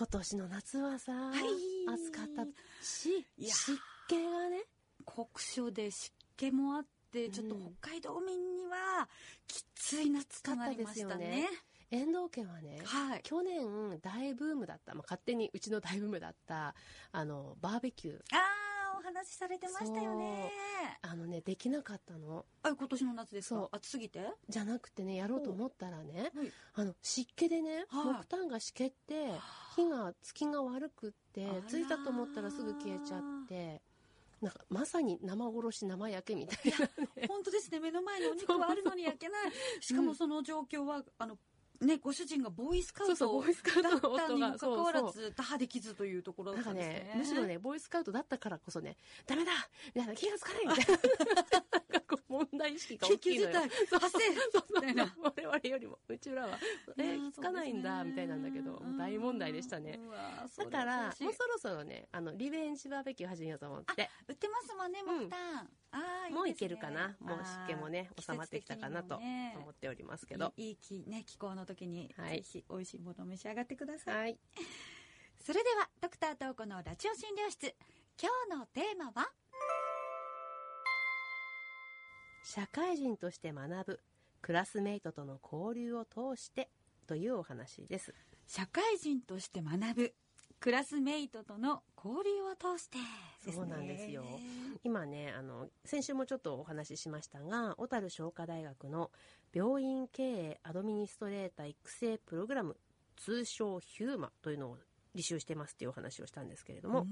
今年の夏はさ、はい、暑かったし、湿気がね、酷暑で湿気もあってちょっと北海道民にはきつい夏となりましたね。遠藤家はね、はい、去年大ブームだった、まあ、勝手にうちの大ブームだったバーベキュー、お話しされてましたよね。ね、できなかったの。今年の夏ですか？暑すぎてじゃなくてね、やろうと思ったらね、はい、湿気でね、木炭が湿気って火がつきが悪くってついたと思ったらすぐ消えちゃって、なんかまさに生殺し生焼けみたいな、ね、本当ですね。目の前にお肉はあるのに焼けない。しかもその状況はね、ご主人がボーイスカウトだったにもかかわらず打破できずというところだったんですね。むしろね、ボーイスカウトだったからこそね、ダメだみたいな、気がつかないみたいな問題意識が大きいのよ。危機事態発生みたいな。我々よりもうちらは気づかないんだみたいなんだけど、大問題でしたね。だからもうそろそろね、リベンジバーベキュー始めようと思って。売ってますもんね、木炭。もういけるかな、もう湿気もね収まってきたかなと思っておりますけど、いい気候の時にぜひ美味しいものを召し上がってください、はい、それではドクタートーコのラジオ診療室、今日のテーマは社会人として学ぶ、クラスメイトとの交流を通してというお話です。社会人として学ぶ、クラスメイトとの交流を通してですね。そうなんですよ。今ね、先週もちょっとお話ししましたが、小樽商科大学の病院経営アドミニストレーター育成プログラム、通称ヒューマというのを履修してますというお話をしたんですけれども、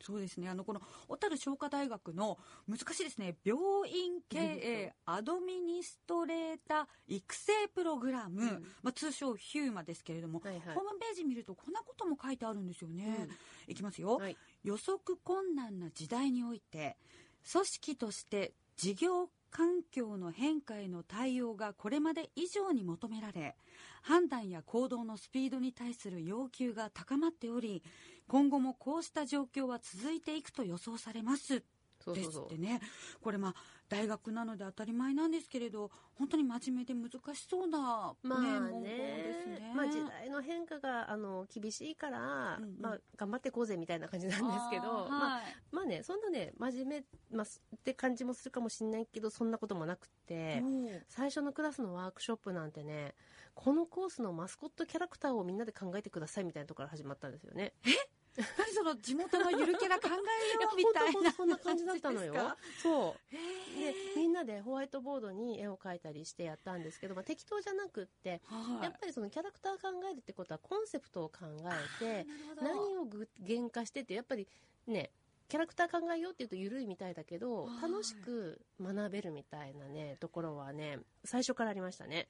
そうですね。この小樽商科大学の難しいですね、病院経営アドミニストレーター育成プログラム、通称ヒューマですけれども、はいはい、ホームページ見るとこんなことも書いてあるんですよね、いきますよ、はい、予測困難な時代において組織として事業環境の変化への対応がこれまで以上に求められ、判断や行動のスピードに対する要求が高まっており、今後もこうした状況は続いていくと予想されますですってね。これ大学なので当たり前なんですけれど、本当に真面目で難しそうな、文言ですね。時代の変化が厳しいから、頑張ってこうぜみたいな感じなんですけど、そんなね真面目、って感じもするかもしれないけど、そんなこともなくって、最初のクラスのワークショップなんてね、このコースのマスコットキャラクターをみんなで考えてくださいみたいなところから始まったんですよね。何その地元のゆるキャラ考えようみたいなそんな感じだったのよ。そうで、みんなでホワイトボードに絵を描いたりしてやったんですけど、適当じゃなくって、やっぱりそのキャラクター考えるってことはコンセプトを考えて何を具現化してって、やっぱりねキャラクター考えようっていうと緩いみたいだけど、楽しく学べるみたいなねところはね最初からありましたね。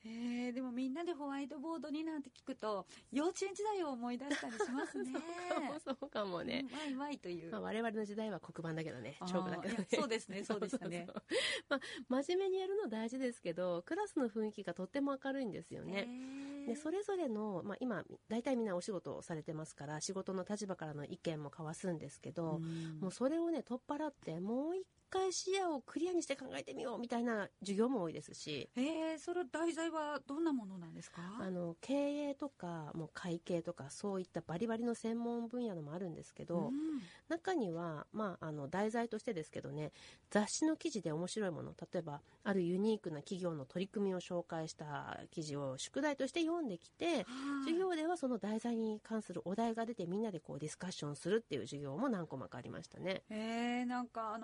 でもみんなでホワイトボードになんて聞くと幼稚園時代を思い出したりしますね。そうかもね、ワイワイという、我々の時代は黒板だけどね、チョークだけどね。そうですね、そうでしたね。真面目にやるの大事ですけど、クラスの雰囲気がとっても明るいんですよね。でそれぞれの、今大体みんなお仕事をされてますから、仕事の立場からの意見も交わすんですけど、もうそれをね取っ払って、もう一回視野をクリアにして考えてみようみたいな授業も多いですし、それ題材はどんなものなんですか？経営とかもう会計とか、そういったバリバリの専門分野のもあるんですけど、中には、題材としてですけどね、雑誌の記事で面白いもの、例えばあるユニークな企業の取り組みを紹介した記事を宿題として読んできて、授業ではその題材に関するお題が出て、みんなでこうディスカッションするっていう授業も何個もありましたね。なんか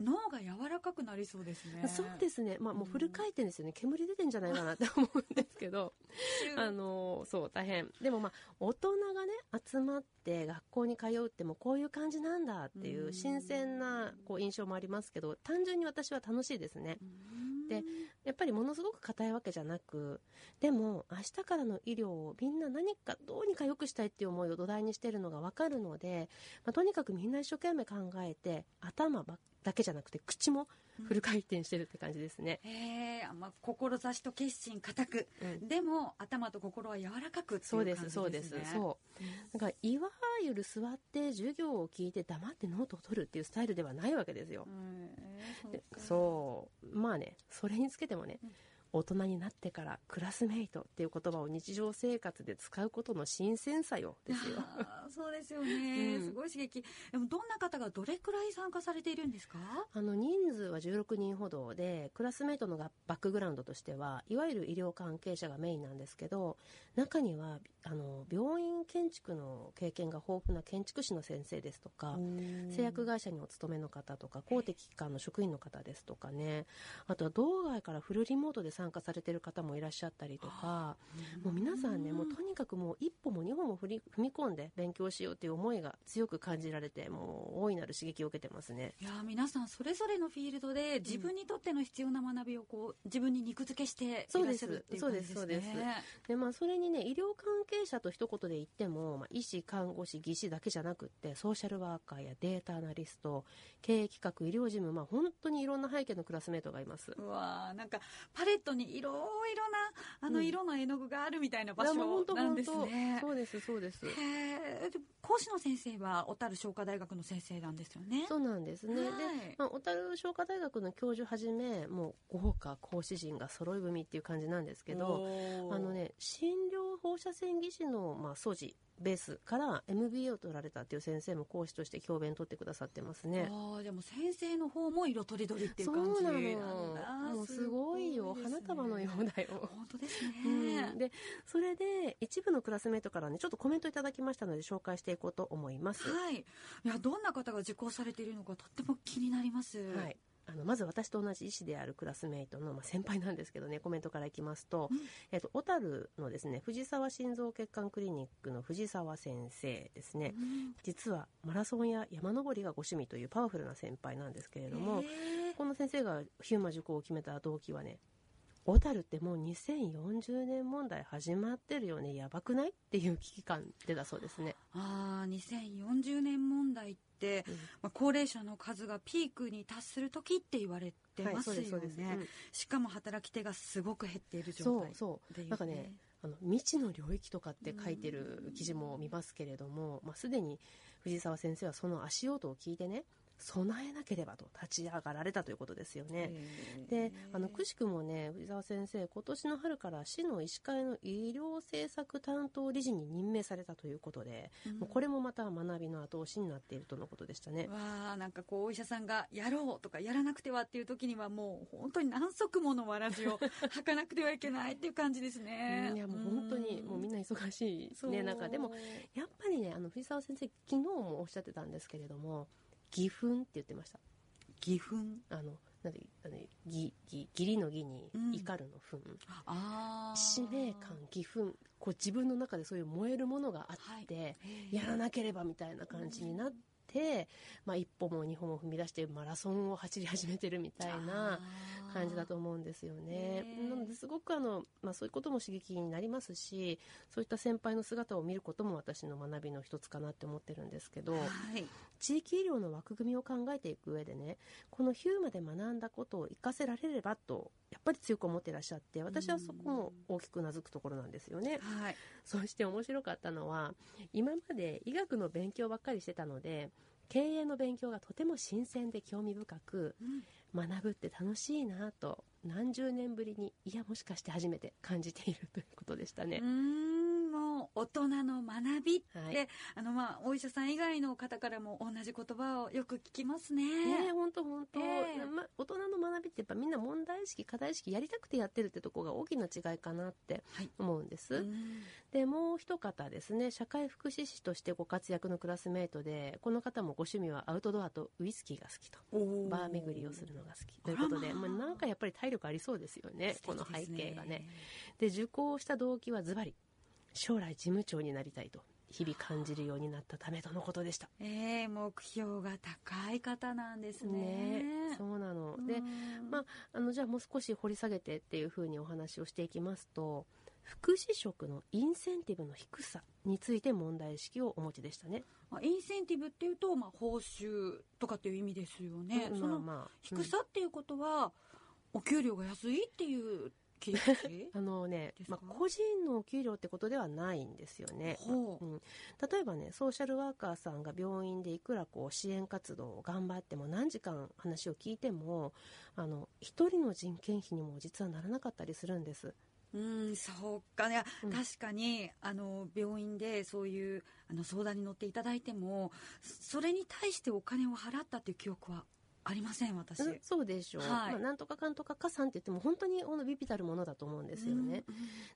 脳が柔らかくなりそうですね。そうですね、もうフル回転ですよね。煙出てんじゃないかなって思うんですけどそう大変でも、大人がね集まって学校に通うってもこういう感じなんだっていう新鮮な印象もありますけど、単純に私は楽しいですね。でやっぱりものすごく硬いわけじゃなく、でも明日からの医療をみんな何かどうにか良くしたいっていう思いを土台にしているのが分かるので、とにかくみんな一生懸命考えて、頭だけじゃなくて口もフル回転してるって感じですね。志と決心固く、でも頭と心は柔らかくっていう感じですね。そうですなんかいわゆる座って授業を聞いて黙ってノートを取るっていうスタイルではないわけですよ。それにつけてもね、大人になってからクラスメイトっていう言葉を日常生活で使うことの新鮮さよですよ。そうですよね、うん、すごい刺激。でもどんな方がどれくらい参加されているんですか？人数は16人ほどで、クラスメイトのバックグラウンドとしてはいわゆる医療関係者がメインなんですけど、中には病院建築の経験が豊富な建築士の先生ですとか、製薬会社にお勤めの方とか公的機関の職員の方ですとかね、あとは道外からフルリモートで参加されている方もいらっしゃったりとか、もう皆さんね、もうとにかくもう一歩も二歩も踏み込んで勉強しようという思いが強く感じられて、もう大いなる刺激を受けてますね。いや、皆さんそれぞれのフィールドで自分にとっての必要な学びをこう自分に肉付けしていらっしゃるっていう感じですね。そうです、そうです。で、まあそれにね、医療関係者と一言で言っても、まあ、医師、看護師、技師だけじゃなくってソーシャルワーカーやデータアナリスト、経営企画、医療事務、まあ本当にいろんな背景のクラスメイトがいます。うわ、なんかパレットにいろいろな色の絵の具があるみたいな場所なんですね。そうです、そうです。へ、で講師の先生は小樽商科大学の先生なんですよね。そうなんですね。で、まあ、小樽商科大学の教授はじめ、もう豪華講師陣が揃い踏みっていう感じなんですけど、ね、診療放射線技師の、まあ、素地ベースから MBA を取られたっていう先生も講師として教鞭を取ってくださってますね。あ、でも先生の方も色とりどりっていう感じなんだ。そうなの。もうすごいよ、ね、花束のようだよ。本当ですね、うん、でそれで一部のクラスメイトからね、ちょっとコメントいただきましたので紹介していこうと思います。はい、いや、どんな方が受講されているのかとっても気になります。はい、まず私と同じ医師であるクラスメイトの、まあ、先輩なんですけどね、コメントからいきますと、小樽のですね、藤沢心臓血管クリニックの藤沢先生ですね、うん、実はマラソンや山登りがご趣味というパワフルな先輩なんですけれども、この先生がヒューマ受講を決めた動機はね、小樽ってもう2040年問題始まってるよね、やばくないっていう危機感でだそうですね。あ、2040年問題ってで、まあ、高齢者の数がピークに達するときって言われてますよね、はい、うん、しかも働き手がすごく減っている状態で、ね、そうなんかね、未知の領域とかって書いてる記事も見ますけれども、まあ、すでに藤沢先生はその足音を聞いてね、備えなければと立ち上がられたということですよね。で、くしくもね、藤沢先生今年の春から市の医師会の医療政策担当理事に任命されたということで、うん、もうこれもまた学びの後押しになっているとのことでしたね。わあ、なんかこうお医者さんがやろうとかやらなくてはっていう時にはもう本当に何足ものわらじを履かなくてはいけないっていう感じですね。いや、もう本当にもうみんな忙しいね。なんかでもやっぱりね、藤沢先生昨日もおっしゃってたんですけれども、義憤って言ってました。義憤、義理の義に怒るの憤、うん、あ、使命感、義憤、こう自分の中でそういう燃えるものがあって、はい、やらなければみたいな感じになって、うん、まあ、一歩も二歩も踏み出してマラソンを走り始めてるみたいな感じだと思うんですよね。なのですごくまあ、そういうことも刺激になりますし、そういった先輩の姿を見ることも私の学びの一つかなって思ってるんですけど、はい、地域医療の枠組みを考えていく上でね、このヒューマで学んだことを活かせられればとやっぱり強く思っていらっしゃって、私はそこも大きくうなずくところなんですよね、はい、そして面白かったのは、今まで医学の勉強ばっかりしてたので経営の勉強がとても新鮮で興味深く、うん、学ぶって楽しいなと何十年ぶりに、いや、もしかして初めて感じているということでしたね。もう大人の学びって、はい、まあ、お医者さん以外の方からも同じ言葉をよく聞きますね。本当本当。大人の学びってやっぱみんな問題意識、課題意識やりたくてやってるってとこが大きな違いかなって思うんです、はい、でもう一方ですね、社会福祉士としてご活躍のクラスメートで、この方もご趣味はアウトドアとウイスキーが好きと、バー巡りをするのが好きということで、まあ、なんかやっぱり体力ありそうですよね、この背景がね。で、受講した動機はズバリ、将来事務長になりたいと日々感じるようになったためとのことでした。目標が高い方なんですね。そうなので、まあ、じゃあもう少し掘り下げてっていうふうにお話をしていきますと、福祉職のインセンティブの低さについて問題意識をお持ちでしたね。インセンティブっていうと、まあ、報酬とかっていう意味ですよね、その低さっていうことは、お給料が安いっていう個人のお給料ってことではないんですよね。例えばね、ソーシャルワーカーさんが病院でいくらこう支援活動を頑張っても何時間話を聞いても一人の人件費にも実はならなかったりするんです。そうかね、確かに病院でそういう相談に乗っていただいても、それに対してお金を払ったっていう記憶はありません、私。そうでしょう、はい。なんとかかんとか加算って言っても本当に微々たるものだと思うんですよね。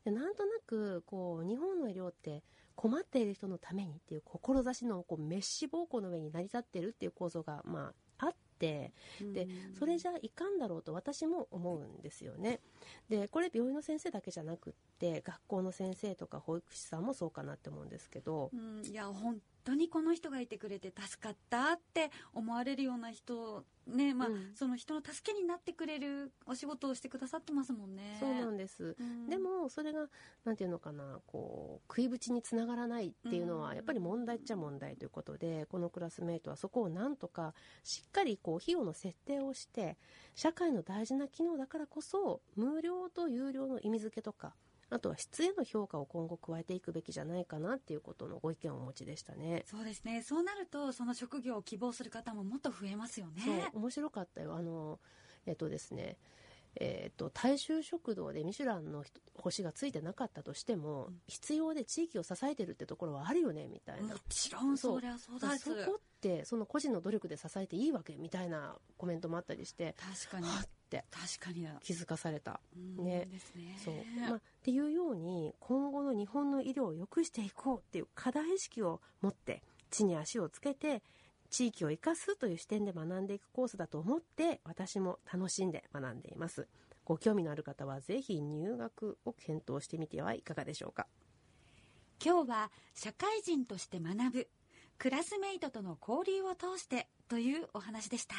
でなんとなくこう日本の医療って困っている人のためにっていう志のこうメッシ暴行の上に成り立っているっていう構造がまああって、でそれじゃいかんだろうと私も思うんですよね。でこれ病院の先生だけじゃなくって学校の先生とか保育士さんもそうかなって思うんですけど、いや本当にこの人がいてくれて助かったって思われるような人、ね、その人の助けになってくれるお仕事をしてくださってますもんね。そうなんです、でもそれがなんていうのかな、こう食いぶちにつながらないっていうのはやっぱり問題っちゃ問題ということで、このクラスメイトはそこをなんとかしっかりこう費用の設定をして、社会の大事な機能だからこそ無料と有料の意味付けとか、あとは質への評価を今後加えていくべきじゃないかなっていうことのご意見をお持ちでしたね。そうですね。そうなるとその職業を希望する方ももっと増えますよね。そう、面白かったよ。ですね、大衆食堂でミシュランの星がついてなかったとしても、必要で地域を支えてるってところはあるよねみたいな。もちろんそりゃそうです。そこってその個人の努力で支えていいわけみたいなコメントもあったりして、確かに気づかされた、っていうように、今後の日本の医療を良くしていこうっていう課題意識を持って地に足をつけて地域を生かすという視点で学んでいくコースだと思って、私も楽しんで学んでいます。ご興味のある方はぜひ入学を検討してみてはいかがでしょうか。今日は社会人として学ぶ、クラスメイトとの交流を通してというお話でした。